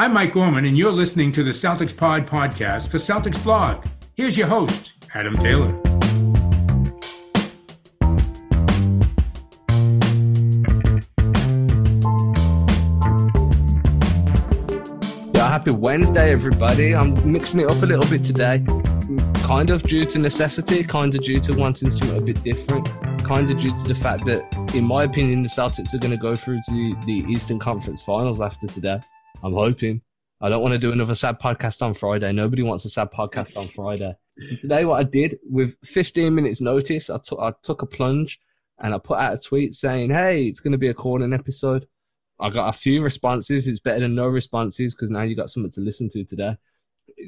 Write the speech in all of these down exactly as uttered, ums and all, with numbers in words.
I'm Mike Gorman, and you're listening to the Celtics Pod podcast for Celtics Blog. Here's your host, Adam Taylor. Yeah, happy Wednesday, everybody. I'm mixing it up a little bit today. Kind of due to necessity, kind of due to wanting something a bit different, kind of due to the fact that, in my opinion, the Celtics are going to go through to the Eastern Conference Finals after today. I'm hoping. I don't want to do another sad podcast on Friday. Nobody wants a sad podcast on Friday. So today what I did, with fifteen minutes notice, I, t- I took a plunge and I put out a tweet saying, hey, it's going to be a call-in episode. I got a few responses. It's better than no responses because now you got something to listen to today.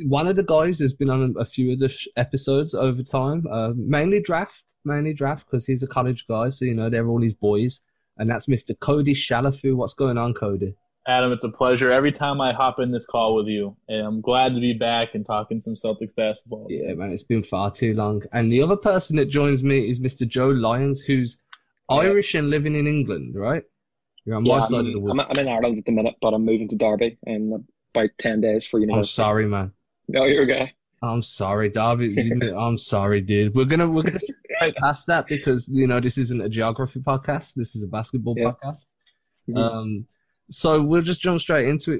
One of the guys has been on a few of the sh- episodes over time, uh, mainly draft, mainly draft because he's a college guy. So, you know, they're all his boys. And that's Mister Cody Shalafu. What's going on, Cody? Adam, it's a pleasure every time I hop in this call with you. And I'm glad to be back and talking some Celtics basketball. Yeah, man, it's been far too long. And the other person that joins me is Mister Joe Lyons, who's yeah. Irish and living in England, right? You're on yeah, my side I'm, of the woods. I'm in Ireland at the minute, but I'm moving to Derby in about ten days for university. I'm sorry, man. No, you're okay. I'm sorry, Derby. I'm sorry, dude. We're gonna we're gonna right past that because you know this isn't a geography podcast. This is a basketball yeah. podcast. Mm-hmm. Um. So we'll just jump straight into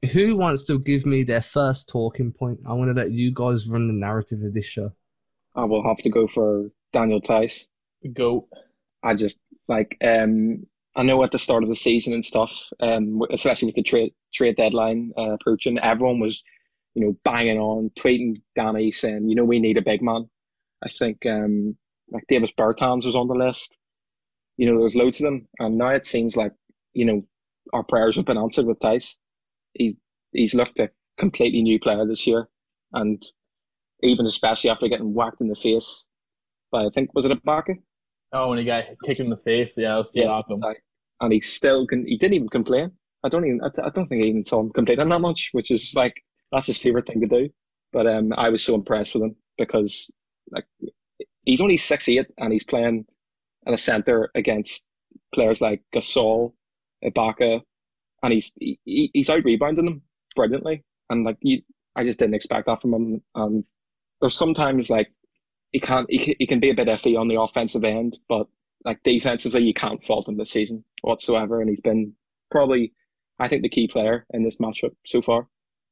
it. Who wants to give me their first talking point? I want to let you guys run the narrative of this show. I will have to go for Daniel Theis. Go. I just, like, um, I know at the start of the season and stuff, um, especially with the trade trade deadline uh, approaching, everyone was, you know, banging on, tweeting Danny, saying, you know, we need a big man. I think, um, like, Davis Bertans was on the list. You know, there's loads of them. And now it seems like, you know, our prayers have been answered with Theis. He's, he's looked a completely new player this year. And even especially after getting whacked in the face by, I think, was it Ibaka? Oh, when he got kicked in the face. Yeah, I was still yeah, off him. And he still, can, he didn't even complain. I don't even, I, I don't think I even saw him complaining that much, which is like, that's his favourite thing to do. But um, I was so impressed with him because like he's only six foot eight and he's playing at a centre against players like Gasol, Ibaka, and he's he, he's out rebounding them brilliantly, and like you, I just didn't expect that from him. And there's sometimes like he can't he, he can be a bit iffy on the offensive end, but like defensively you can't fault him this season whatsoever, and he's been probably I think the key player in this matchup so far.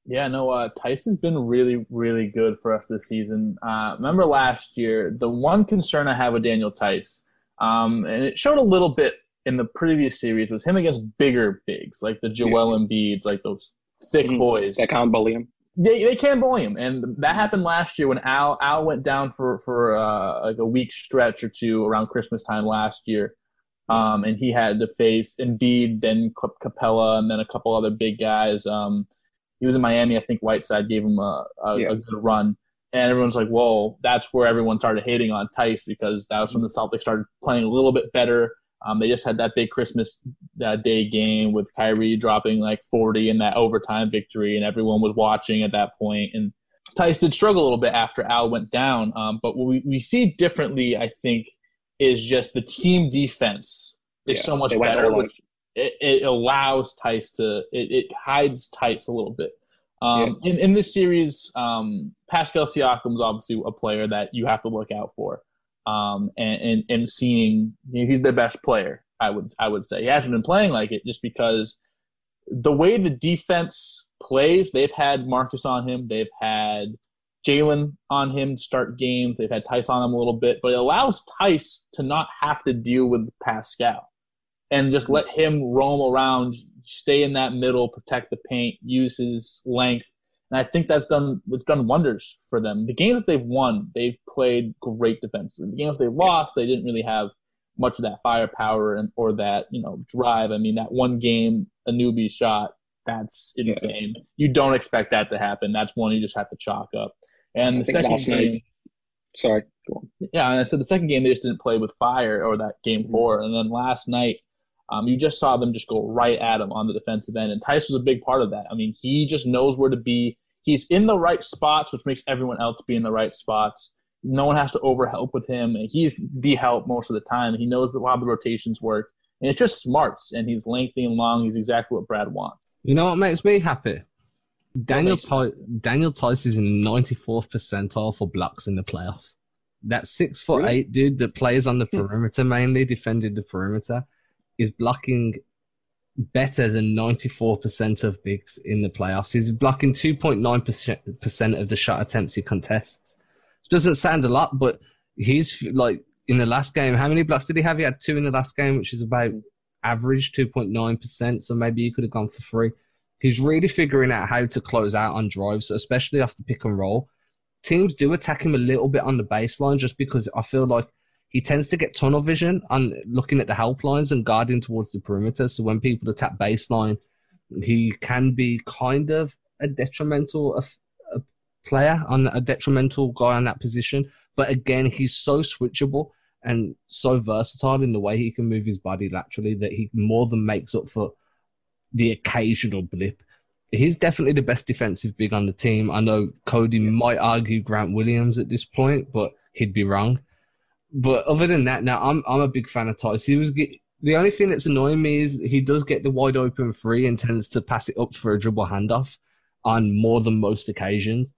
Yeah, no, uh, Theis has been really really good for us this season. Uh, remember last year, the one concern I have with Daniel Theis, um, and it showed a little bit in the previous series, was him against bigger bigs, like the Joel Embiids, like those thick mm-hmm. boys. They can't bully him. They they can bully him, and that happened last year when Al Al went down for for uh, like a week stretch or two around Christmas time last year, um, and he had to face Embiid, then Capella, and then a couple other big guys. Um, he was in Miami, I think. Whiteside gave him a a, yeah. a good run. And everyone's like, whoa, that's where everyone started hating on Theis because that was when the Celtics started playing a little bit better. Um, they just had that big Christmas uh, Day game with Kyrie dropping like forty in that overtime victory, and everyone was watching at that point. And Theis did struggle a little bit after Al went down. Um, but what we, we see differently, I think, is just the team defense is yeah, so much better. It, it allows Theis to it, it hides Theis a little bit. Um, yeah. in, in this series, um, Pascal Siakam is obviously a player that you have to look out for. Um and, and, and seeing you know, he's their best player, I would I would say. He hasn't been playing like it just because the way the defense plays, they've had Marcus on him, they've had Jaylen on him to start games, they've had Theis on him a little bit, but it allows Theis to not have to deal with Pascal and just let him roam around, stay in that middle, protect the paint, use his length. And I think that's done it's done wonders for them. The games that they've won, they've played great defense. The games they've lost, they didn't really have much of that firepower and or that, you know, drive. I mean, that one game, a newbie shot, that's insane. Yeah. You don't expect that to happen. That's one you just have to chalk up. And I the second game night. Sorry, go on. Yeah, and so the second game they just didn't play with fire or that game mm-hmm. four. And then last night Um, you just saw them just go right at him on the defensive end, and Theis was a big part of that. I mean, he just knows where to be. He's in the right spots, which makes everyone else be in the right spots. No one has to overhelp with him. He's the help most of the time. He knows how the rotations work, and it's just smarts, and he's lengthy and long. He's exactly what Brad wants. You know what makes me happy? Daniel Theis Daniel Theis is in ninety-fourth percentile for blocks in the playoffs. That six foot really? eight dude that plays on the perimeter mainly, defended the perimeter, is blocking better than ninety-four percent of bigs in the playoffs. He's blocking two point nine percent of the shot attempts he contests. Doesn't sound a lot, but he's like in the last game, how many blocks did he have? He had two in the last game, which is about average two point nine percent. So maybe he could have gone for three. He's really figuring out how to close out on drives, especially off the pick and roll. Teams do attack him a little bit on the baseline just because I feel like he tends to get tunnel vision on looking at the help lines and guarding towards the perimeter. So when people attack baseline, he can be kind of a detrimental a, a player, on a detrimental guy on that position. But again, he's so switchable and so versatile in the way he can move his body laterally that he more than makes up for the occasional blip. He's definitely the best defensive big on the team. I know Cody might argue Grant Williams at this point, but he'd be wrong. But other than that, now I'm I'm a big fan of Theis. He was get, the only thing that's annoying me is he does get the wide open three and tends to pass it up for a dribble handoff on more than most occasions.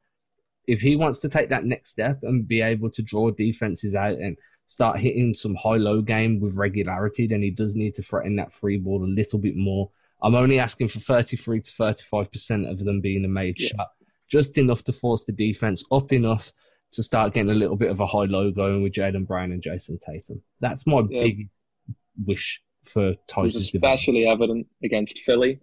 If he wants to take that next step and be able to draw defenses out and start hitting some high-low game with regularity, then he does need to threaten that free ball a little bit more. I'm only asking for thirty-three to thirty-five percent of them being a made yeah. shot, just enough to force the defense up enough to start getting a little bit of a high-low going with Jaylen Brown and Jason Tatum. That's my yeah. big wish for Theis's especially development. Evident against Philly.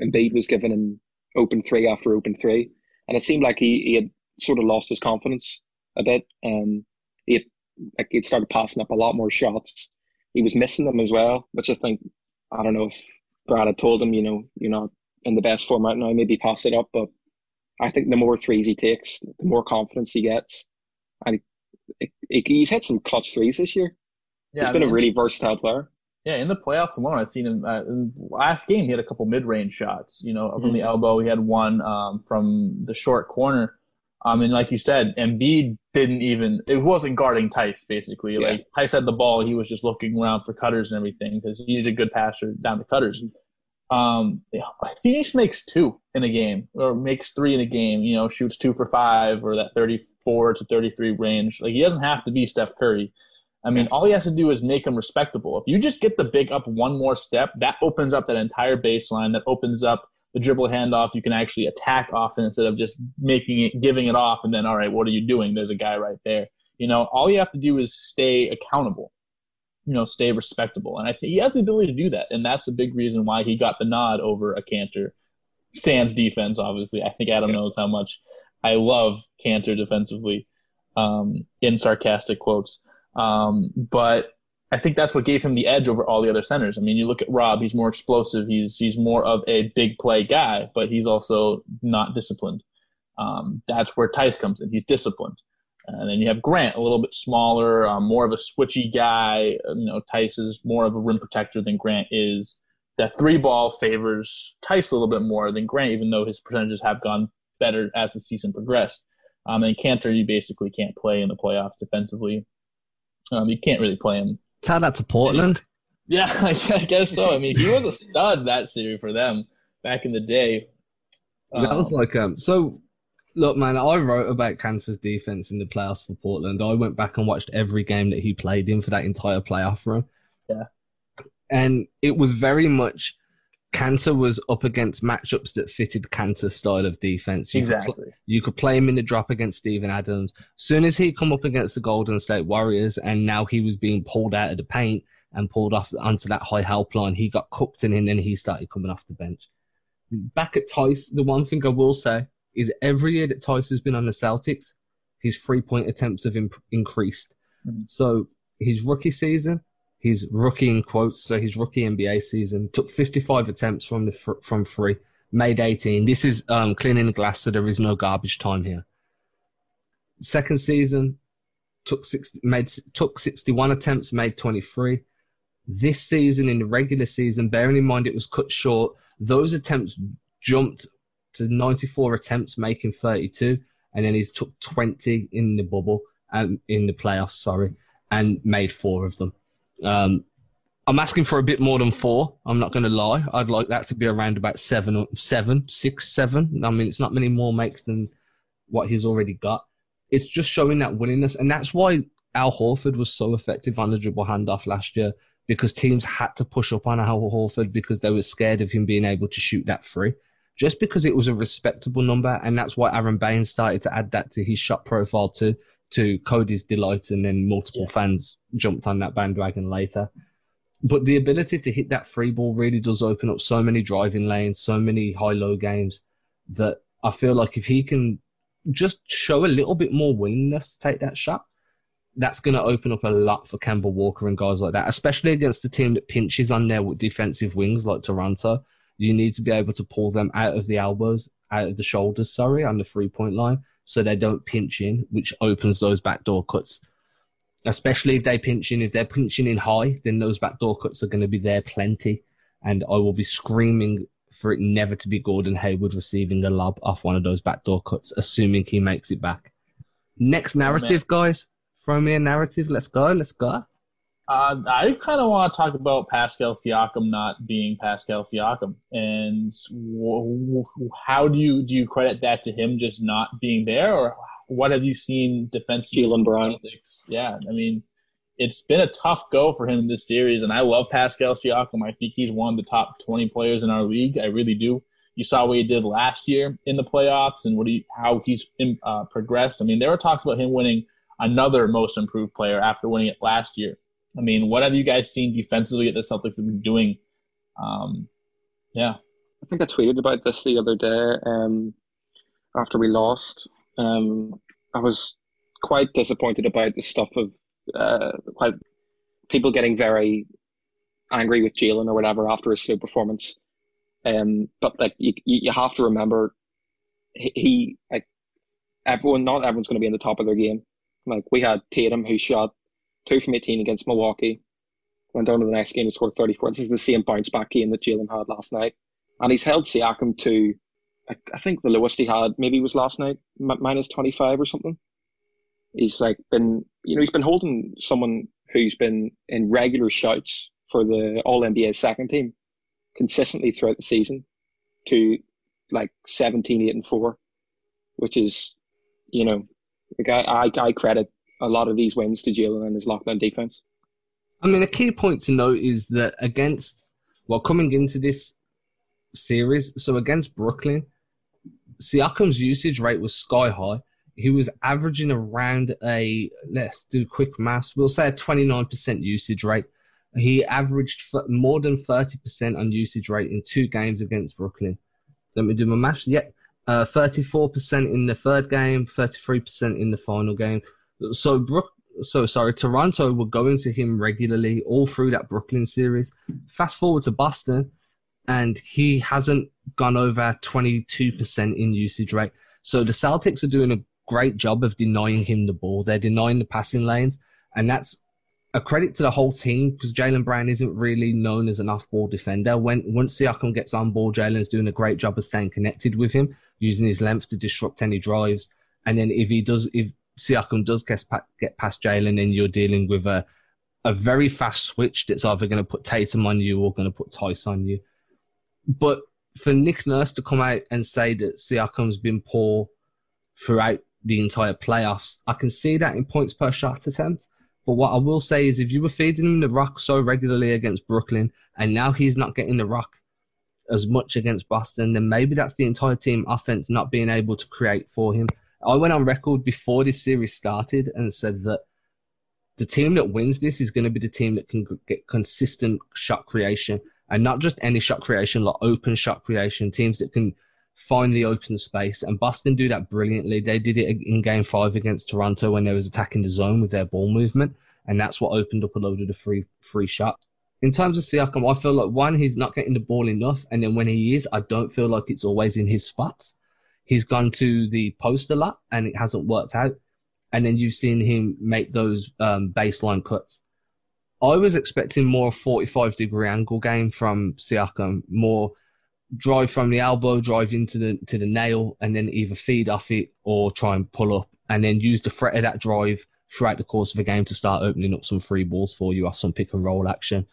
Embiid was giving him open three after open three, and it seemed like he, he had sort of lost his confidence a bit. Um, he had, like he'd started passing up a lot more shots. He was missing them as well, which I think, I don't know if Brad had told him, you know, you're not in the best form right now, maybe pass it up, but I think the more threes he takes, the more confidence he gets. And he, he, he's had some clutch threes this year. Yeah, he's I been mean, a really versatile player. Yeah, in the playoffs alone, I've seen him. Uh, in the last game, he had a couple mid-range shots, you know, from mm-hmm. the elbow. He had one um, from the short corner. Um, and like you said, Embiid didn't even – it wasn't guarding Theis, basically. Yeah. Like, Theis had the ball. He was just looking around for cutters and everything because he's a good passer down to cutters. Mm-hmm. Um, you know, Phoenix makes two in a game or makes three in a game, you know, shoots two for five or that thirty-four to thirty-three range. Like, he doesn't have to be Steph Curry. I mean, all he has to do is make him respectable. If you just get the big up one more step, that opens up that entire baseline. That opens up the dribble handoff. You can actually attack often instead of just making it, giving it off. And then, all right, what are you doing? There's a guy right there. You know, all you have to do is stay accountable. You know, stay respectable. And I think he has the ability to do that. And that's a big reason why he got the nod over a Kanter. Sans defense, obviously. I think Adam yeah. knows how much I love Kanter defensively um, in sarcastic quotes. Um, but I think that's what gave him the edge over all the other centers. I mean, you look at Rob, he's more explosive. He's, he's more of a big play guy, but he's also not disciplined. Um, that's where Theis comes in. He's disciplined. And then you have Grant, a little bit smaller, um, more of a switchy guy. You know, Theis is more of a rim protector than Grant is. That three ball favors Theis a little bit more than Grant, even though his percentages have gone better as the season progressed. Um, and Kanter, you basically can't play in the playoffs defensively. Um, you can't really play him. Tell that to Portland. Yeah, I guess so. I mean, he was a stud that series for them back in the day. Um, that was like um so. Look, man, I wrote about Kanter's defense in the playoffs for Portland. I went back and watched every game that he played in for that entire playoff run. Yeah. And it was very much Kanter was up against matchups that fitted Kanter's style of defense. You exactly. Could pl- you could play him in the drop against Steven Adams. Soon as he come up against the Golden State Warriors, and now he was being pulled out of the paint and pulled off onto that high help line, he got cooked in, and then he started coming off the bench. Back at Theis, the one thing I will say is every year that Theis has been on the Celtics, his three-point attempts have imp- increased. Mm-hmm. So his rookie season, his rookie in quotes, so his rookie N B A season, took fifty-five attempts from the fr- from three, made eighteen. This is um, cleaning the glass, so there is no garbage time here. Second season, took sixty, made took sixty-one attempts, made twenty-three. This season, in the regular season, bearing in mind it was cut short, those attempts jumped to ninety-four attempts, making thirty-two, and then he's took twenty in the bubble and um, in the playoffs, sorry, and made four of them. Um, I'm asking for a bit more than four. I'm not going to lie. I'd like that to be around about seven, seven, six, seven. I mean, it's not many more makes than what he's already got. It's just showing that willingness. And that's why Al Horford was so effective on the dribble handoff last year, because teams had to push up on Al Horford because they were scared of him being able to shoot that free. Just because it was a respectable number, and that's why Aaron Baines started to add that to his shot profile too, to Cody's delight, and then multiple yeah. fans jumped on that bandwagon later. But the ability to hit that free ball really does open up so many driving lanes, so many high-low games, that I feel like if he can just show a little bit more willingness to take that shot, that's going to open up a lot for Kemba Walker and guys like that, especially against the team that pinches on their defensive wings like Toronto. You need to be able to pull them out of the elbows, out of the shoulders, sorry, on the three-point line, so they don't pinch in, which opens those backdoor cuts. Especially if they pinch in, if they're pinching in high, then those backdoor cuts are going to be there plenty, and I will be screaming for it never to be Gordon Hayward receiving a lob off one of those backdoor cuts, assuming he makes it back. Next narrative, guys. Throw me a narrative. Let's go. Let's go. Uh, I kind of want to talk about Pascal Siakam not being Pascal Siakam, and w- w- how do you do you credit that to him just not being there, or what have you seen defensively? Jaylen Brown. Yeah, I mean, it's been a tough go for him in this series, and I love Pascal Siakam. I think he's one of the top twenty players in our league. I really do. You saw what he did last year in the playoffs, and what he how he's uh, progressed. I mean, there were talks about him winning another Most Improved Player after winning it last year. I mean, what have you guys seen defensively that the Celtics have been doing? Um, yeah. I think I tweeted about this the other day um, after we lost. Um, I was quite disappointed about the stuff of uh, quite people getting very angry with Jaylen or whatever after his slow performance. Um, but like you, you have to remember, he, he like everyone. Not everyone's going to be in the top of their game. Like we had Tatum, who shot two from eighteen against Milwaukee, went down to the next game and scored thirty-four. This is the same bounce-back game that Jaylen had last night. And he's held Siakam to, I think the lowest he had, maybe was last night, minus twenty-five or something. He's like been, you know, he's been holding someone who's been in regular shouts for the All N B A second team consistently throughout the season to like seventeen, eight, and four, which is, you know, like I, I, I credit a lot of these wins to Jaylen and his lockdown defense. I mean, a key point to note is that against, well, coming into this series, so against Brooklyn, Siakam's usage rate was sky high. He was averaging around a, let's do quick maths, we'll say a twenty-nine percent usage rate. He averaged more than thirty percent on usage rate in two games against Brooklyn. Let me do my maths. Yep. Uh, thirty-four percent in the third game, thirty-three percent in the final game. So, Brook, so sorry, Toronto were going to him regularly all through that Brooklyn series. Fast forward to Boston, and he hasn't gone over twenty-two percent in usage rate. So the Celtics are doing a great job of denying him the ball. They're denying the passing lanes, and that's a credit to the whole team because Jaylen Brown isn't really known as an off-ball defender. When Once Siakam gets on ball, Jaylen's doing a great job of staying connected with him, using his length to disrupt any drives. And then if he does, if Siakam does get past Jaylen, then you're dealing with a, a very fast switch that's either going to put Tatum on you or going to put Theis on you. But for Nick Nurse to come out and say that Siakam's been poor throughout the entire playoffs, I can see that in points per shot attempt. But what I will say is if you were feeding him the rock so regularly against Brooklyn and now he's not getting the rock as much against Boston, then maybe that's the entire team offense not being able to create for him. I went on record before this series started and said that the team that wins this is going to be the team that can get consistent shot creation, and not just any shot creation, like open shot creation, teams that can find the open space. And Boston do that brilliantly. They did it in game five against Toronto when they was attacking the zone with their ball movement. And that's what opened up a load of the free, free shot. In terms of Siakam, I feel like, one, he's not getting the ball enough. And then when he is, I don't feel like it's always in his spots. He's gone to the post a lot and it hasn't worked out. And then you've seen him make those um, baseline cuts. I was expecting more forty-five degree angle game from Siakam, more drive from the elbow, drive into the to the nail, and then either feed off it or try and pull up, and then use the threat of that drive throughout the course of the game to start opening up some free balls for you off some pick and roll action.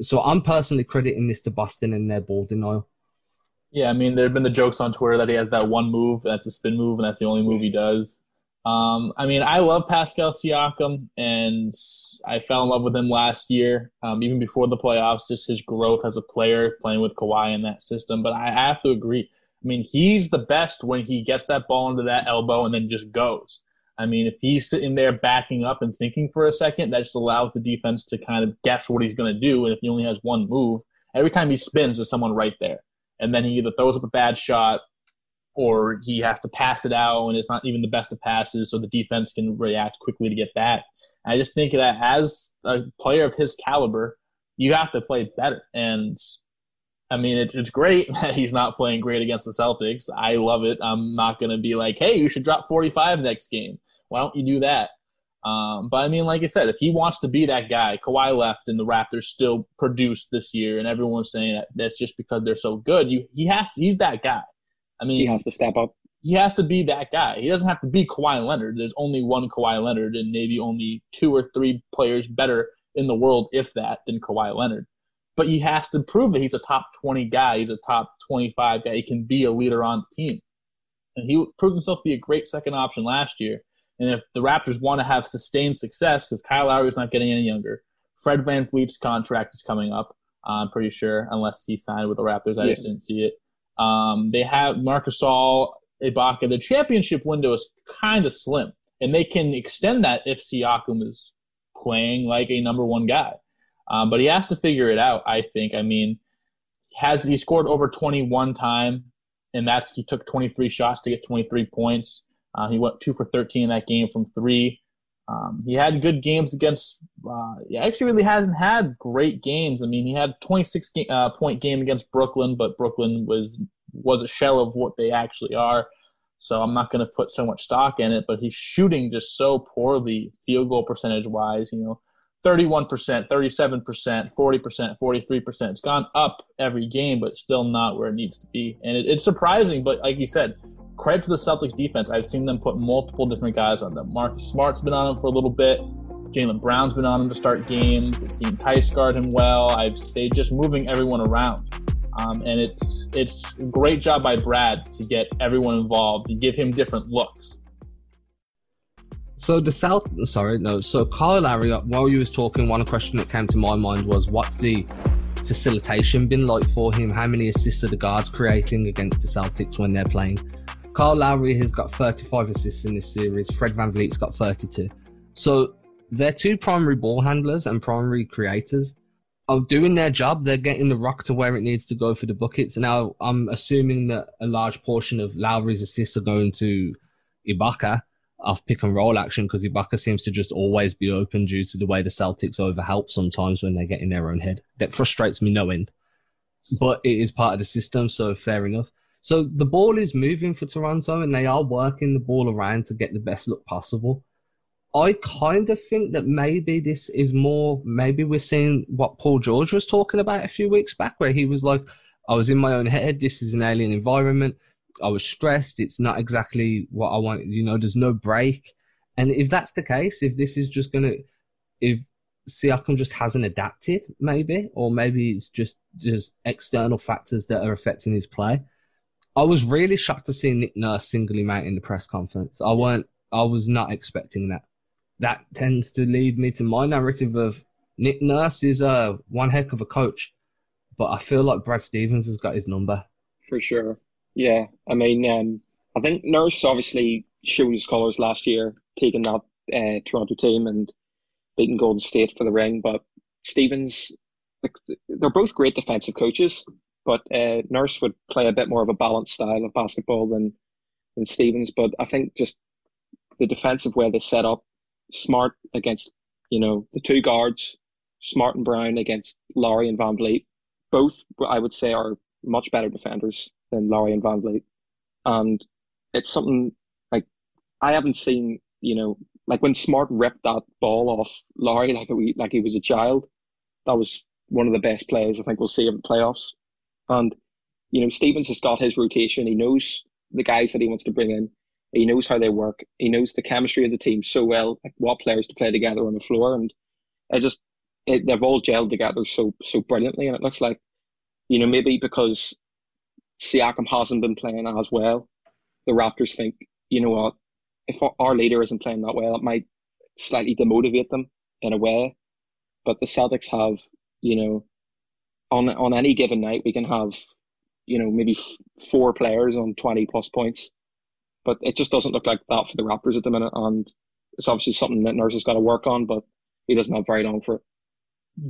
So I'm personally crediting this to Boston and their ball denial. Yeah, I mean, there have been the jokes on Twitter that he has that one move, that's a spin move, and that's the only move he does. Um, I mean, I love Pascal Siakam, and I fell in love with him last year, um, even before the playoffs, just his growth as a player, playing with Kawhi in that system. But I have to agree. I mean, he's the best when he gets that ball into that elbow and then just goes. I mean, if he's sitting there backing up and thinking for a second, that just allows the defense to kind of guess what he's going to do. And if he only has one move, every time he spins, there's someone right there. And then he either throws up a bad shot or he has to pass it out, and it's not even the best of passes, so the defense can react quickly to get back. I just think that as a player of his caliber, you have to play better. And, I mean, it's, it's great that he's not playing great against the Celtics. I love it. I'm not going to be like, hey, you should drop forty-five next game. Why don't you do that? Um, but, I mean, like I said, if he wants to be that guy, Kawhi left and the Raptors still produced this year, and everyone's saying that that's just because they're so good. You, he has to, he's that guy. I mean, he has to step up. He has to be that guy. He doesn't have to be Kawhi Leonard. There's only one Kawhi Leonard and maybe only two or three players better in the world, if that, than Kawhi Leonard. But he has to prove that he's a top twenty guy. He's a top twenty-five guy. He can be a leader on the team. And he proved himself to be a great second option last year. And if the Raptors want to have sustained success, because Kyle Lowry is not getting any younger, Fred VanVleet's contract is coming up, I'm pretty sure, unless he signed with the Raptors. I yeah. just didn't see it. Um, they have Marcus Smart, Ibaka. The championship window is kind of slim, and they can extend that if Siakam is playing like a number one guy. Um, but he has to figure it out, I think. I mean, has he scored over twenty-one time, and that's he took twenty-three shots to get twenty-three points. Uh, he went two for thirteen in that game from three. Um, he had good games against uh, – he actually really hasn't had great games. I mean, he had a twenty-six-point game against Brooklyn, but Brooklyn was was a shell of what they actually are. So I'm not going to put so much stock in it, but he's shooting just so poorly field goal percentage-wise, you know. thirty-one percent, thirty-seven percent, forty percent, forty-three percent. It's gone up every game, but still not where it needs to be. And it, it's surprising, but like you said, credit to the Celtics defense. I've seen them put multiple different guys on them. Marcus Smart's been on him for a little bit. Jaylen Brown's been on him to start games. I've seen Theis guard him well. I've They're just moving everyone around. Um, and it's, it's a great job by Brad to get everyone involved and give him different looks. So the South, sorry, no. So Kyle Lowry, while you was talking, one question that came to my mind was, what's the facilitation been like for him? How many assists are the guards creating against the Celtics when they're playing? Kyle Lowry has got thirty-five assists in this series. Fred VanVleet's got thirty-two. So they're two primary ball handlers and primary creators of doing their job. They're getting the rock to where it needs to go for the buckets. Now I'm assuming that a large portion of Lowry's assists are going to Ibaka off pick and roll action, because Ibaka seems to just always be open due to the way the Celtics overhelp sometimes when they get in their own head. That frustrates me no end, but it is part of the system, so fair enough. So the ball is moving for Toronto, and they are working the ball around to get the best look possible. I kind of think that maybe this is more, maybe we're seeing what Paul George was talking about a few weeks back, where he was like, I was in my own head, this is an alien environment, I was stressed. It's not exactly what I wanted. You know, there's no break. And if that's the case, if this is just going to, if Siakam just hasn't adapted, maybe, or maybe it's just, just external factors that are affecting his play. I was really shocked to see Nick Nurse single him out in the press conference. I weren't, I was not expecting that. That tends to lead me to my narrative of Nick Nurse is uh, one heck of a coach, but I feel like Brad Stevens has got his number. For sure. Yeah, I mean, um, I think Nurse obviously showed his colours last year, taking that uh, Toronto team and beating Golden State for the ring. But Stevens, like, they're both great defensive coaches, but uh, Nurse would play a bit more of a balanced style of basketball than, than Stevens. But I think just the defensive way they set up, Smart against, you know, the two guards, Smart and Brown against Lowry and VanVleet, both, I would say, are much better defenders than Lowry and VanVleet. And it's something like I haven't seen, you know, like when Smart ripped that ball off Lowry like a, like he was a child, that was one of the best plays I think we'll see in the playoffs. And, you know, Stevens has got his rotation. He knows the guys that he wants to bring in. He knows how they work. He knows the chemistry of the team so well, like what players to play together on the floor. And I just, it, they've all gelled together so so brilliantly, and it looks like, you know, maybe because Siakam hasn't been playing as well, the Raptors think, you know what, if our leader isn't playing that well, it might slightly demotivate them in a way. But the Celtics have, you know, on on any given night, we can have, you know, maybe f- four players on twenty plus points. But it just doesn't look like that for the Raptors at the minute. And it's obviously something that Nurse has got to work on, but he doesn't have very long for it.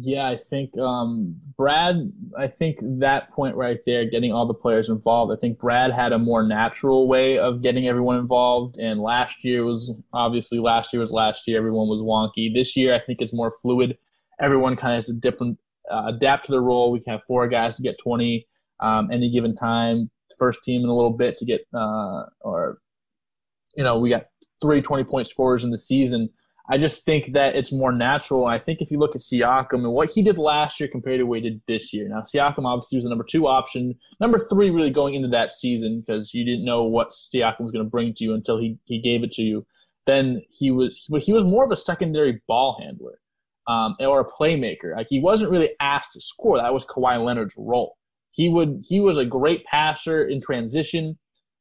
Yeah, I think um, Brad, I think that point right there, getting all the players involved, I think Brad had a more natural way of getting everyone involved. And last year was, obviously last year was last year. Everyone was wonky. This year, I think it's more fluid. Everyone kind of has to dip and, uh, adapt to their role. We can have four guys to get twenty um, any given time. First team in a little bit to get uh, or, you know, we got three twenty-point scorers in the season. I just think that it's more natural. I think if you look at Siakam and what he did last year compared to what he did this year. Now, Siakam obviously was the number two option, number three really going into that season, because you didn't know what Siakam was going to bring to you until he, he gave it to you. Then he was he was more of a secondary ball handler um, or a playmaker. Like, he wasn't really asked to score. That was Kawhi Leonard's role. He would he was a great passer in transition.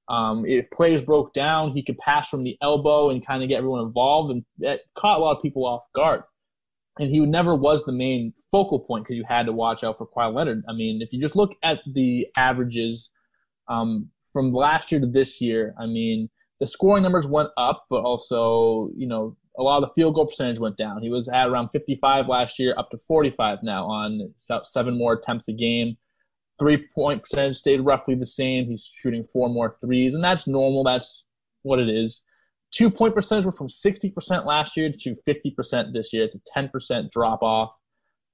Um, if plays broke down, he could pass from the elbow and kind of get everyone involved, and that caught a lot of people off guard. And he never was the main focal point, because you had to watch out for Kawhi Leonard. I mean, if you just look at the averages um, from last year to this year, I mean, the scoring numbers went up, but also, you know, a lot of the field goal percentage went down. He was at around fifty-five last year, up to forty-five now on about seven more attempts a game. Three-point percentage stayed roughly the same. He's shooting four more threes, and that's normal. That's what it is. Two-point percentage were from sixty percent last year to fifty percent this year. It's a ten percent drop-off.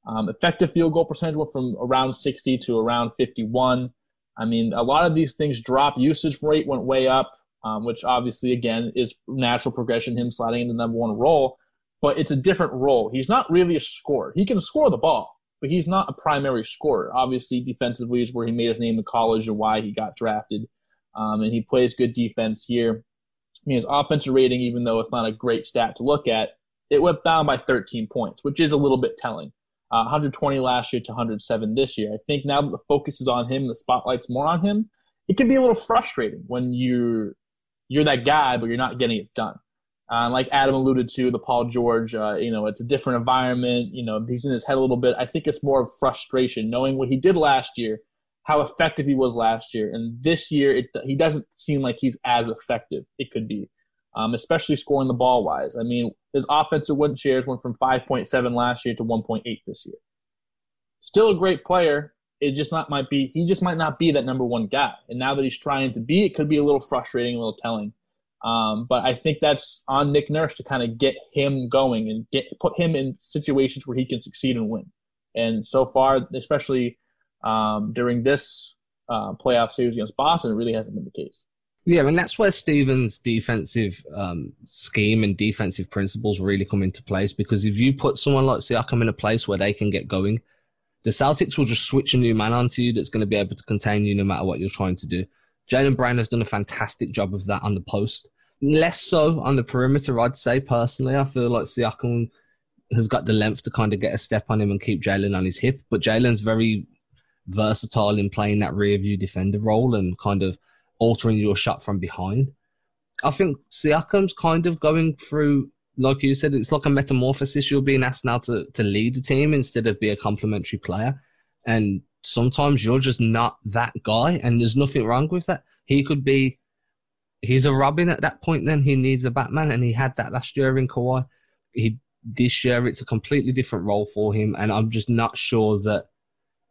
Um, effective field goal percentage went from around sixty to around fifty-one. I mean, a lot of these things dropped. Usage rate went way up, um, which obviously, again, is natural progression, him sliding into the number one role, but it's a different role. He's not really a scorer. He can score the ball, but he's not a primary scorer. Obviously, defensively is where he made his name in college and why he got drafted. Um, and he plays good defense here. I mean, his offensive rating, even though it's not a great stat to look at, it went down by thirteen points, which is a little bit telling. Uh, one hundred twenty last year to one hundred seven this year. I think now that the focus is on him, the spotlight's more on him, it can be a little frustrating when you're, you're that guy, but you're not getting it done. Uh, like Adam alluded to, the Paul George, uh, you know, it's a different environment. You know, he's in his head a little bit. I think it's more of frustration, knowing what he did last year, how effective he was last year. And this year, it, he doesn't seem like he's as effective. It could be, um, especially scoring the ball-wise. I mean, his offensive win shares went from five point seven last year to one point eight this year. Still a great player. It just not might be. He just might not be that number one guy. And now that he's trying to be, it could be a little frustrating, a little telling. Um, but I think that's on Nick Nurse to kind of get him going and get put him in situations where he can succeed and win. And so far, especially um, during this uh, playoff series against Boston, it really hasn't been the case. Yeah, and that's where Stevens' defensive um, scheme and defensive principles really come into place, because if you put someone like Siakam in a place where they can get going, the Celtics will just switch a new man onto you that's going to be able to contain you no matter what you're trying to do. Jaylen Brown has done a fantastic job of that on the post. Less so on the perimeter, I'd say, personally. I feel like Siakam has got the length to kind of get a step on him and keep Jaylen on his hip. But Jaylen's very versatile in playing that rear-view defender role and kind of altering your shot from behind. I think Siakam's kind of going through, like you said, it's like a metamorphosis. You're being asked now to, to lead the team instead of be a complementary player. And sometimes you're just not that guy, and there's nothing wrong with that. He could be, he's a Robin at that point then. He needs a Batman, and he had that last year in Kawhi. He, this year, it's a completely different role for him, and I'm just not sure that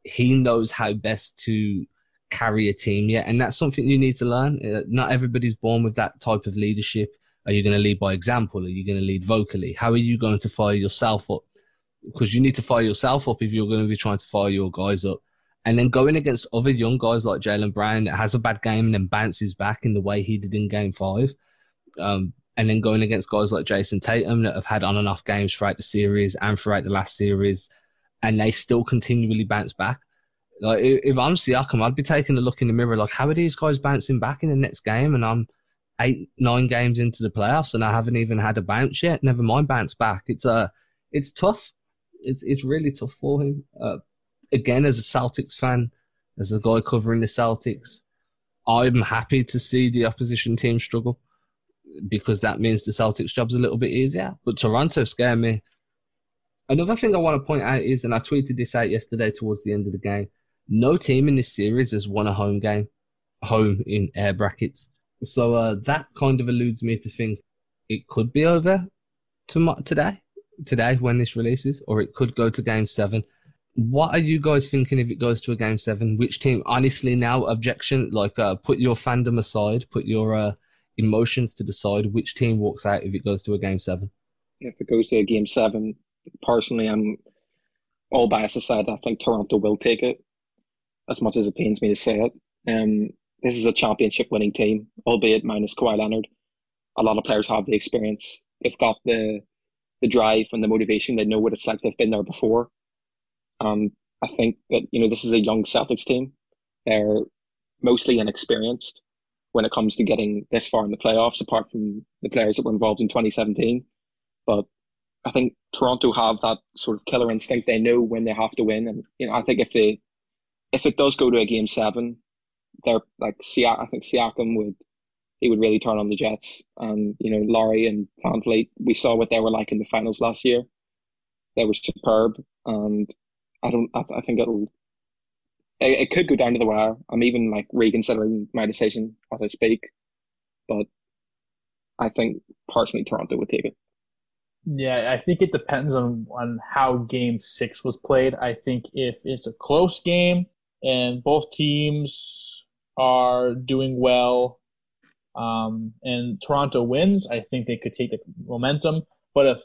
he knows how best to carry a team yet, and that's something you need to learn. Not everybody's born with that type of leadership. Are you going to lead by example? Are you going to lead vocally? How are you going to fire yourself up? Because you need to fire yourself up if you're going to be trying to fire your guys up. And then going against other young guys like Jaylen Brown that has a bad game and then bounces back in the way he did in game five. Um, and then going against guys like Jason Tatum that have had on and off games throughout the series and throughout the last series, and they still continually bounce back. Like, if I'm Siakam, I'd be taking a look in the mirror like, how are these guys bouncing back in the next game? And I'm eight, nine games into the playoffs and I haven't even had a bounce yet. Never mind bounce back. It's, uh, it's tough. it's it's really tough for him. Uh, again, as a Celtics fan, as a guy covering the Celtics, I'm happy to see the opposition team struggle because that means the Celtics job's a little bit easier. But Toronto scare me. Another thing I want to point out is, and I tweeted this out yesterday towards the end of the game, no team in this series has won a home game, home in air brackets. So uh, that kind of alludes me to think it could be over tomorrow, today, today when this releases, or it could go to game seven. What are you guys thinking if it goes to a game seven? Which team, honestly now, objection, like uh, put your fandom aside, put your uh, emotions to the side, which team walks out if it goes to a game seven? If it goes to a game seven, personally, I'm all biased aside, I think Toronto will take it, as much as it pains me to say it. Um, this is a championship-winning team, albeit minus Kawhi Leonard. A lot of players have the experience. They've got the the drive and the motivation. They know what it's like. They've been there before. Um, I think that, you know, this is a young Celtics team. They're mostly inexperienced when it comes to getting this far in the playoffs, apart from the players that were involved in twenty seventeen. But I think Toronto have that sort of killer instinct. They know when they have to win. And, you know, I think if they, if it does go to a game seven, they're like, I think Siakam would, he would really turn on the Jets. And, you know, Lowry and VanVleet, we saw what they were like in the finals last year. They were superb. And I don't, I, th- I think it'll, it, it could go down to the wire. I'm even like reconsidering my decision as I speak. But I think personally Toronto would take it. Yeah, I think it depends on, on how game six was played. I think if it's a close game and both teams are doing well um, and Toronto wins, I think they could take the momentum. But if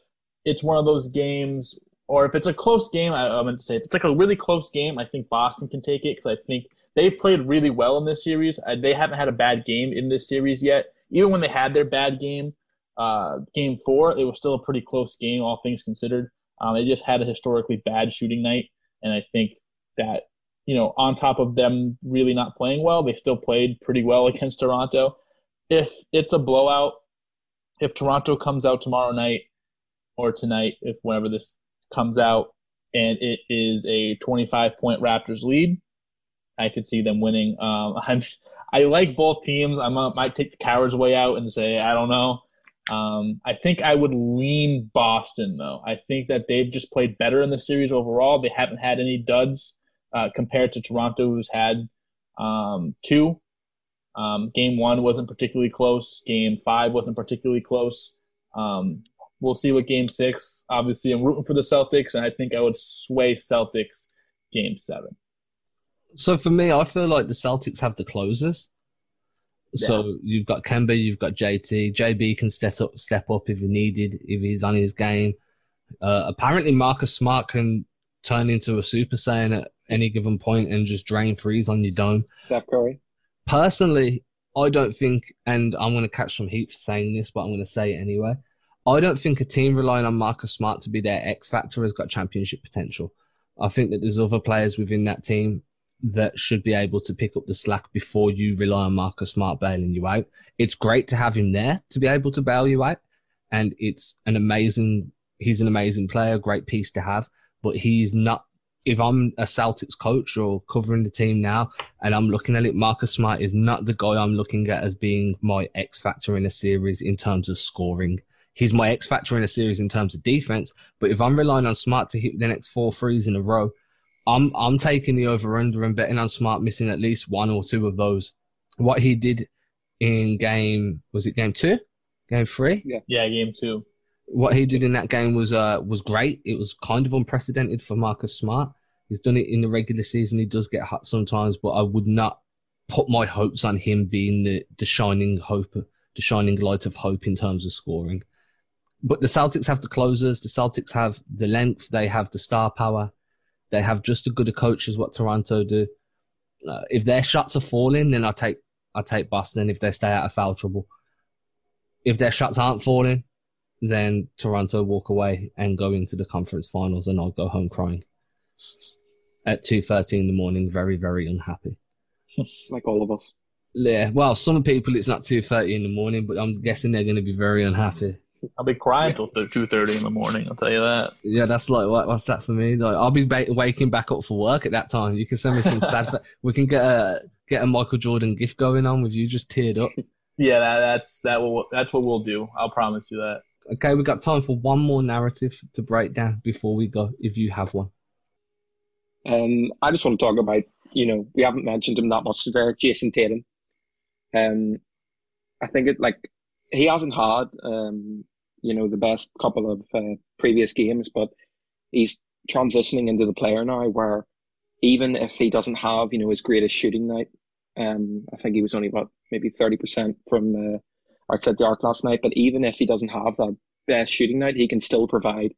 it's one of those games, or if it's a close game, I, I meant to say, if it's like a really close game, I think Boston can take it because I think they've played really well in this series. I, they haven't had a bad game in this series yet. Even when they had their bad game, Uh, game four, it was still a pretty close game, all things considered. Um, they just had a historically bad shooting night, and I think that, you know, on top of them really not playing well, they still played pretty well against Toronto. If it's a blowout, if Toronto comes out tomorrow night or tonight, if whenever this comes out, and it is a twenty-five point Raptors lead, I could see them winning. Um, I'm, I like both teams. I might take the coward's way out and say, I don't know. Um, I think I would lean Boston, though. I think that they've just played better in the series overall. They haven't had any duds uh, compared to Toronto, who's had um, two. Um, game one wasn't particularly close. Game five wasn't particularly close. Um, we'll see what game six. Obviously, I'm rooting for the Celtics, and I think I would sway Celtics game seven. So for me, I feel like the Celtics have the closers. So yeah. You've got Kemba, you've got J T. J B can step up, step up if he needed, if he's on his game. Uh, apparently, Marcus Smart can turn into a Super Saiyan at any given point and just drain threes on your dome. Steph Curry. Personally, I don't think, and I'm going to catch some heat for saying this, but I'm going to say it anyway. I don't think a team relying on Marcus Smart to be their X factor has got championship potential. I think that there's other players within that team that should be able to pick up the slack before you rely on Marcus Smart bailing you out. It's great to have him there to be able to bail you out. And it's an amazing, he's an amazing player, great piece to have. But he's not, if I'm a Celtics coach or covering the team now and I'm looking at it, Marcus Smart is not the guy I'm looking at as being my X factor in a series in terms of scoring. He's my X factor in a series in terms of defense. But if I'm relying on Smart to hit the next four threes in a row, I'm I'm taking the over-under and betting on Smart missing at least one or two of those. What he did in game, was it game two? Game three? Yeah, yeah, game two. What he did in that game was uh was great. It was kind of unprecedented for Marcus Smart. He's done it in the regular season. He does get hot sometimes, but I would not put my hopes on him being the, the shining hope, the shining light of hope in terms of scoring. But the Celtics have the closers. The Celtics have the length. They have the star power. They have just as good a coach as what Toronto do. Uh, if their shots are falling, then I take I take Boston if they stay out of foul trouble. If their shots aren't falling, then Toronto walk away and go into the conference finals, and I'll go home crying at two thirty in the morning, very, very unhappy. Like all of us. Yeah, well, some people it's not two thirty in the morning, but I'm guessing they're going to be very unhappy I'll be crying until yeah. two thirty in the morning, I'll tell you that. Yeah, that's like, what, what's that for me? Like, I'll be ba- waking back up for work at that time. You can send me some sad... fa- we can get a get a Michael Jordan gif going on with you just teared up. yeah, that, that's that will, that's what we'll do. I'll promise you that. Okay, we've got time for one more narrative to break down before we go, if you have one. Um, I just want to talk about, you know, we haven't mentioned him that much today, Jason Tatum. Um, I think it, like, he hasn't had, um, you know, the best couple of uh, previous games, but he's transitioning into the player now where even if he doesn't have, you know, his greatest shooting night, um, I think he was only about maybe thirty percent from uh, outside the arc last night, but even if he doesn't have that best shooting night, he can still provide,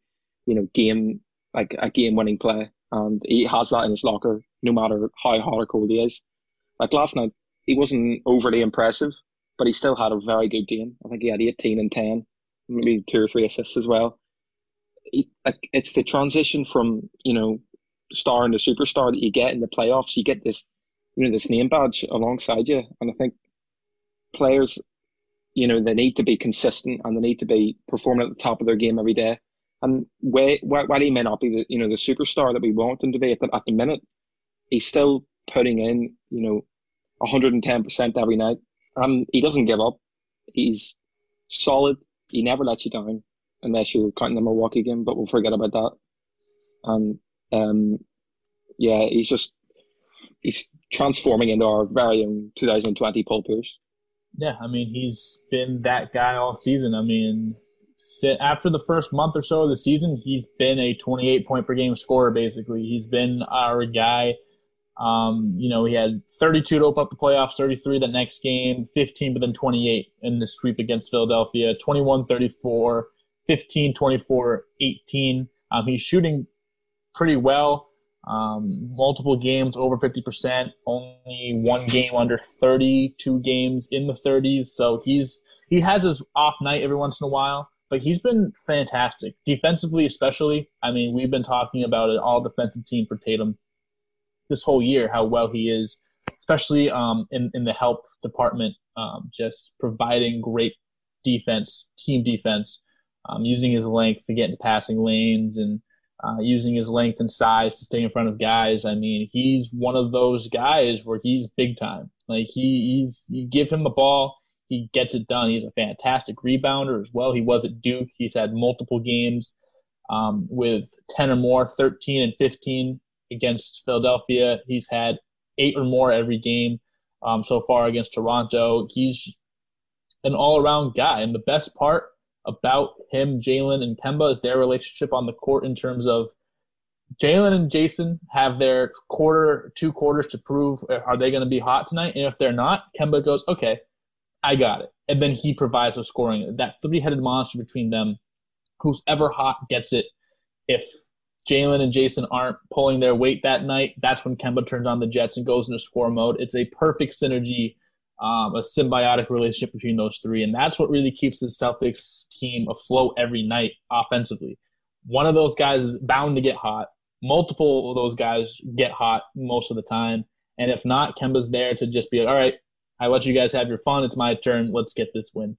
you know, game, like a game-winning play, and he has that in his locker no matter how hot or cold he is. Like last night, he wasn't overly impressive, but he still had a very good game. I think he had eighteen and ten, maybe two or three assists as well. He, like, it's the transition from, you know, star into superstar that you get in the playoffs. You get this, you know, this name badge alongside you. And I think players, you know, they need to be consistent and they need to be performing at the top of their game every day. And where, where, while he may not be the, you know, the superstar that we want him to be at the, at the minute, he's still putting in, you know, one hundred ten percent every night. Um, he doesn't give up. He's solid. He never lets you down, unless you're counting the Milwaukee game. But we'll forget about that. And um, yeah, he's just he's transforming into our very own two thousand twenty Paul Pierce. Yeah, I mean, he's been that guy all season. I mean, after the first month or so of the season, he's been a twenty-eight point per game scorer. Basically, he's been our guy. Um, you know, he had thirty-two to open up the playoffs, thirty-three the next game, fifteen, but then twenty-eight in the sweep against Philadelphia, twenty-one thirty-four, fifteen, twenty-four, eighteen. Um, he's shooting pretty well, um, multiple games over fifty percent, only one game under thirty, two games in the thirties. So he's he has his off night every once in a while, but he's been fantastic. Defensively especially, I mean, we've been talking about an all-defensive team for Tatum this whole year, how well he is, especially um, in, in the help department, um, just providing great defense, team defense, um, using his length to get into passing lanes and uh, using his length and size to stay in front of guys. I mean, he's one of those guys where he's big time. Like he, he's, you give him the ball, he gets it done. He's a fantastic rebounder as well. He was at Duke. He's had multiple games um, with ten or more, thirteen and fifteen. Against Philadelphia. He's had eight or more every game um, so far against Toronto. He's an all-around guy. And the best part about him, Jaylen, and Kemba is their relationship on the court in terms of Jaylen and Jason have their quarter, two quarters to prove are they going to be hot tonight. And if they're not, Kemba goes, okay, I got it. And then he provides the scoring. That three-headed monster between them, who's ever hot gets it. If Jaylen and Jason aren't pulling their weight that night, that's when Kemba turns on the jets and goes into score mode. It's a perfect synergy, um, a symbiotic relationship between those three, and that's what really keeps the Celtics team afloat every night offensively. One of those guys is bound to get hot. Multiple of those guys get hot most of the time, and if not, Kemba's there to just be like, all right, I let you guys have your fun. It's my turn. Let's get this win.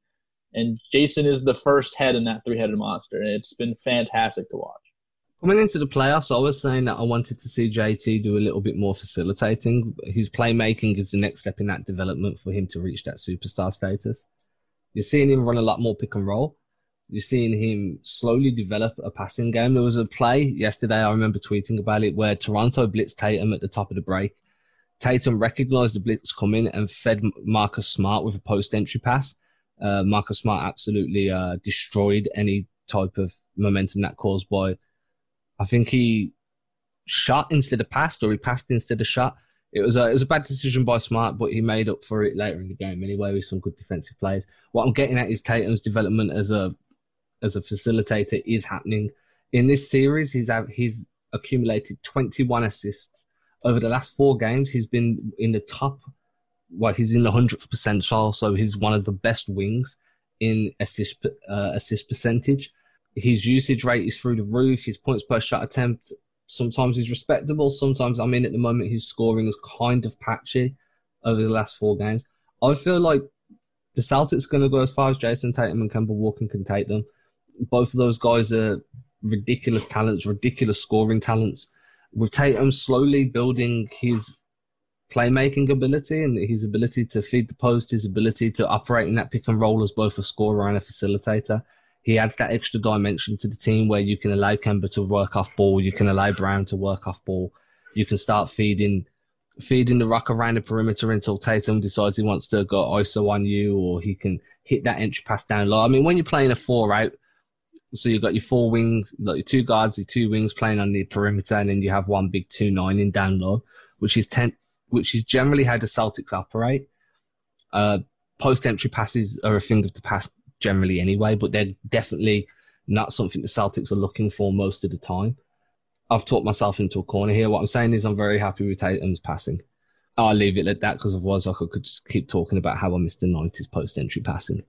And Jason is the first head in that three-headed monster, and it's been fantastic to watch. Coming into the playoffs, I was saying that I wanted to see J T do a little bit more facilitating. His playmaking is the next step in that development for him to reach that superstar status. You're seeing him run a lot more pick and roll. You're seeing him slowly develop a passing game. There was a play yesterday, I remember tweeting about it, where Toronto blitzed Tatum at the top of the break. Tatum recognized the blitz coming and fed Marcus Smart with a post-entry pass. Uh, Marcus Smart absolutely uh, destroyed any type of momentum that caused by... I think he shot instead of passed, or he passed instead of shot. It was a it was a bad decision by Smart, but he made up for it later in the game anyway with some good defensive plays. What I'm getting at is Tatum's development as a as a facilitator is happening. In this series, he's he's accumulated twenty-one assists over the last four games. He's been in the top, well, he's in the hundredth percentile, so he's one of the best wings in assist uh, assist percentage. His usage rate is through the roof. His points per shot attempt sometimes is respectable. Sometimes, I mean, at the moment, his scoring is kind of patchy over the last four games. I feel like the Celtics are going to go as far as Jason Tatum and Kemba Walker can take them. both of those guys are ridiculous talents, ridiculous scoring talents. With Tatum slowly building his playmaking ability and his ability to feed the post, his ability to operate in that pick and roll as both a scorer and a facilitator. He adds that extra dimension to the team where you can allow Kemba to work off ball, you can allow Brown to work off ball, you can start feeding feeding the rock around the perimeter until Tatum decides he wants to go I S O on you, or he can hit that inch pass down low. I mean, when you're playing a four out, so you've got your four wings, like your two guards, your two wings playing on the perimeter, and then you have one big two nine in down low, which is ten, which is generally how the Celtics operate. Uh, post-entry passes are a thing of the past generally anyway, but they're definitely not something the Celtics are looking for most of the time. I've talked myself into a corner here. What I'm saying is I'm very happy with Tatum's passing. I'll leave it at that because otherwise I could, could just keep talking about how I missed the nineties post-entry passing.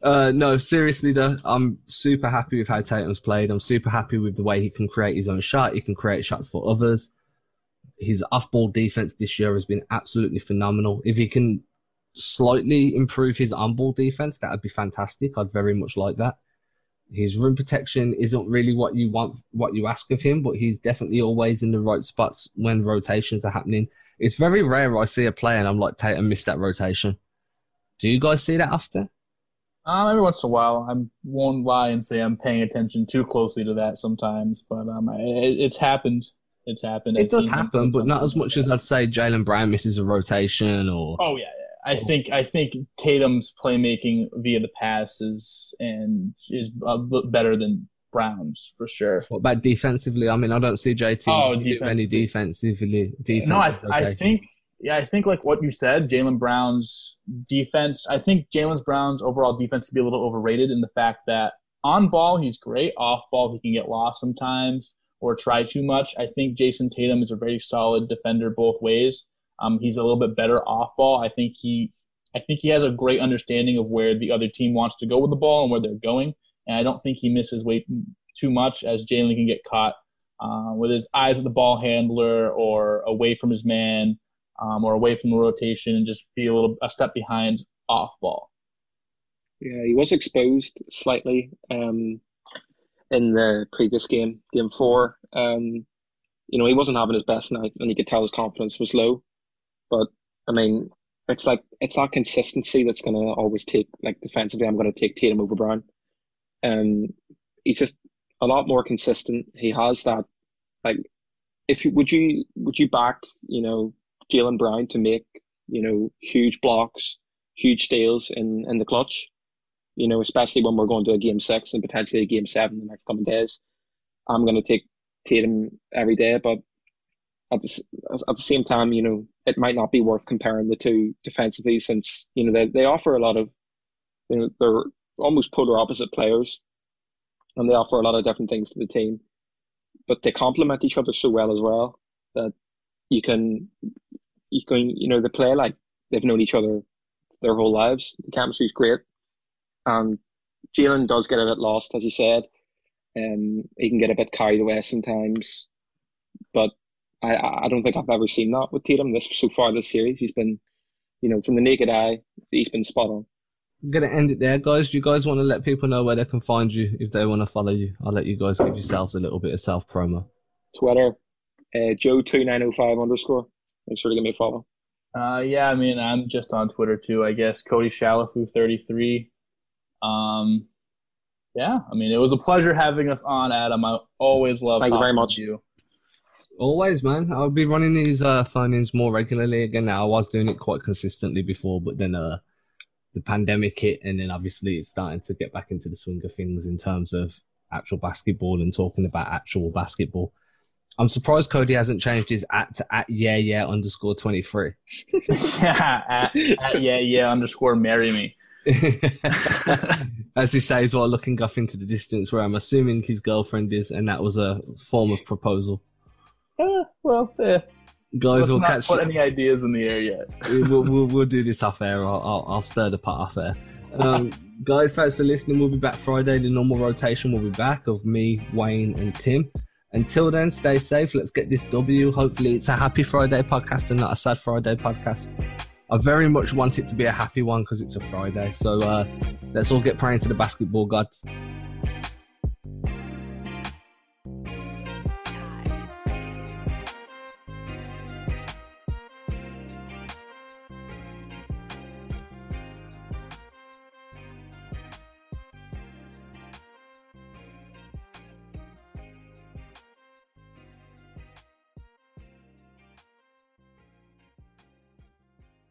uh, no, seriously though, I'm super happy with how Tatum's played. I'm super happy with the way he can create his own shot. He can create shots for others. His off-ball defense this year has been absolutely phenomenal. If he can slightly improve his on-ball defense, that would be fantastic. I'd very much like that. His rim protection isn't really what you want, what you ask of him, but he's definitely always in the right spots when rotations are happening. It's very rare I see a play and I'm like, Tatum missed that rotation. Do you guys see that often? Um, every once in a while. I won't lie and say I'm paying attention too closely to that sometimes, but um, it, it's happened. It's happened. It I've does happen, but not as much like as I'd say Jaylen Brown misses a rotation or... Oh, yeah, yeah. I think I think Tatum's playmaking via the pass is and is uh, better than Brown's for sure. What about defensively? I mean, I don't see J T oh, do any defensively. defensively no, I, I think yeah, I think like what you said, Jaylen Brown's defense. I think Jaylen Brown's overall defense could be a little overrated in the fact that on ball he's great, off ball he can get lost sometimes or try too much. I think Jason Tatum is a very solid defender both ways. Um, he's a little bit better off ball. I think he, I think he has a great understanding of where the other team wants to go with the ball and where they're going. And I don't think he misses weight too much, as Jaylen can get caught uh, with his eyes at the ball handler or away from his man um, or away from the rotation and just be a little a step behind off ball. Yeah, he was exposed slightly um, in the previous game, game four. Um, you know, he wasn't having his best night, and you could tell his confidence was low. But I mean, it's like it's that consistency that's gonna always take. Like defensively, I'm gonna take Tatum over Brown. Um, he's just a lot more consistent. He has that. Like, if you, would you would you back you know Jaylen Brown to make you know huge blocks, huge steals in, in the clutch? You know, especially when we're going to a game six and potentially a game seven in the next coming days. I'm gonna take Tatum every day, but at the at the same time, you know, it might not be worth comparing the two defensively, since you know they they offer a lot of, you know, they're almost polar opposite players, and they offer a lot of different things to the team, but they complement each other so well as well that you can you can you know they play like they've known each other their whole lives. The chemistry's great, and Jaylen does get a bit lost, as he said, and um, he can get a bit carried away sometimes, but I, I don't think I've ever seen that with Tatum this so far this series. He's been, you know, from the naked eye, he's been spot on. I'm going to end it there, guys. Do you guys want to let people know where they can find you if they want to follow you? I'll let you guys give yourselves a little bit of self-promo. Twitter, uh, Joe two nine oh five underscore. Make sure to give me a follow. Uh, yeah, I mean, I'm just on Twitter too, I guess. Cody Shalafu, thirty-three. Um, yeah, I mean, it was a pleasure having us on, Adam. I always love Thank talking you very much. To you. Always, man. I'll be running these uh, phone-ins more regularly again now. I was doing it quite consistently before, but then uh, the pandemic hit, and then obviously it's starting to get back into the swing of things in terms of actual basketball and talking about actual basketball. I'm surprised Cody hasn't changed his at to at yeah yeah underscore twenty-three. at, at yeah yeah underscore marry me. As he says while looking off into the distance where I'm assuming his girlfriend is, and that was a form of proposal. Uh, well, uh, guys, we'll catch. Let's not put any ideas in the air yet. we'll, we'll we'll do this off air. I'll I'll, I'll stir the pot off air. Um, guys, thanks for listening. We'll be back Friday. The normal rotation will be back of me, Wayne, and Tim. Until then, stay safe. Let's get this W. Hopefully, it's a happy Friday podcast and not a sad Friday podcast. I very much want it to be a happy one because it's a Friday. So uh, let's all get praying to the basketball gods.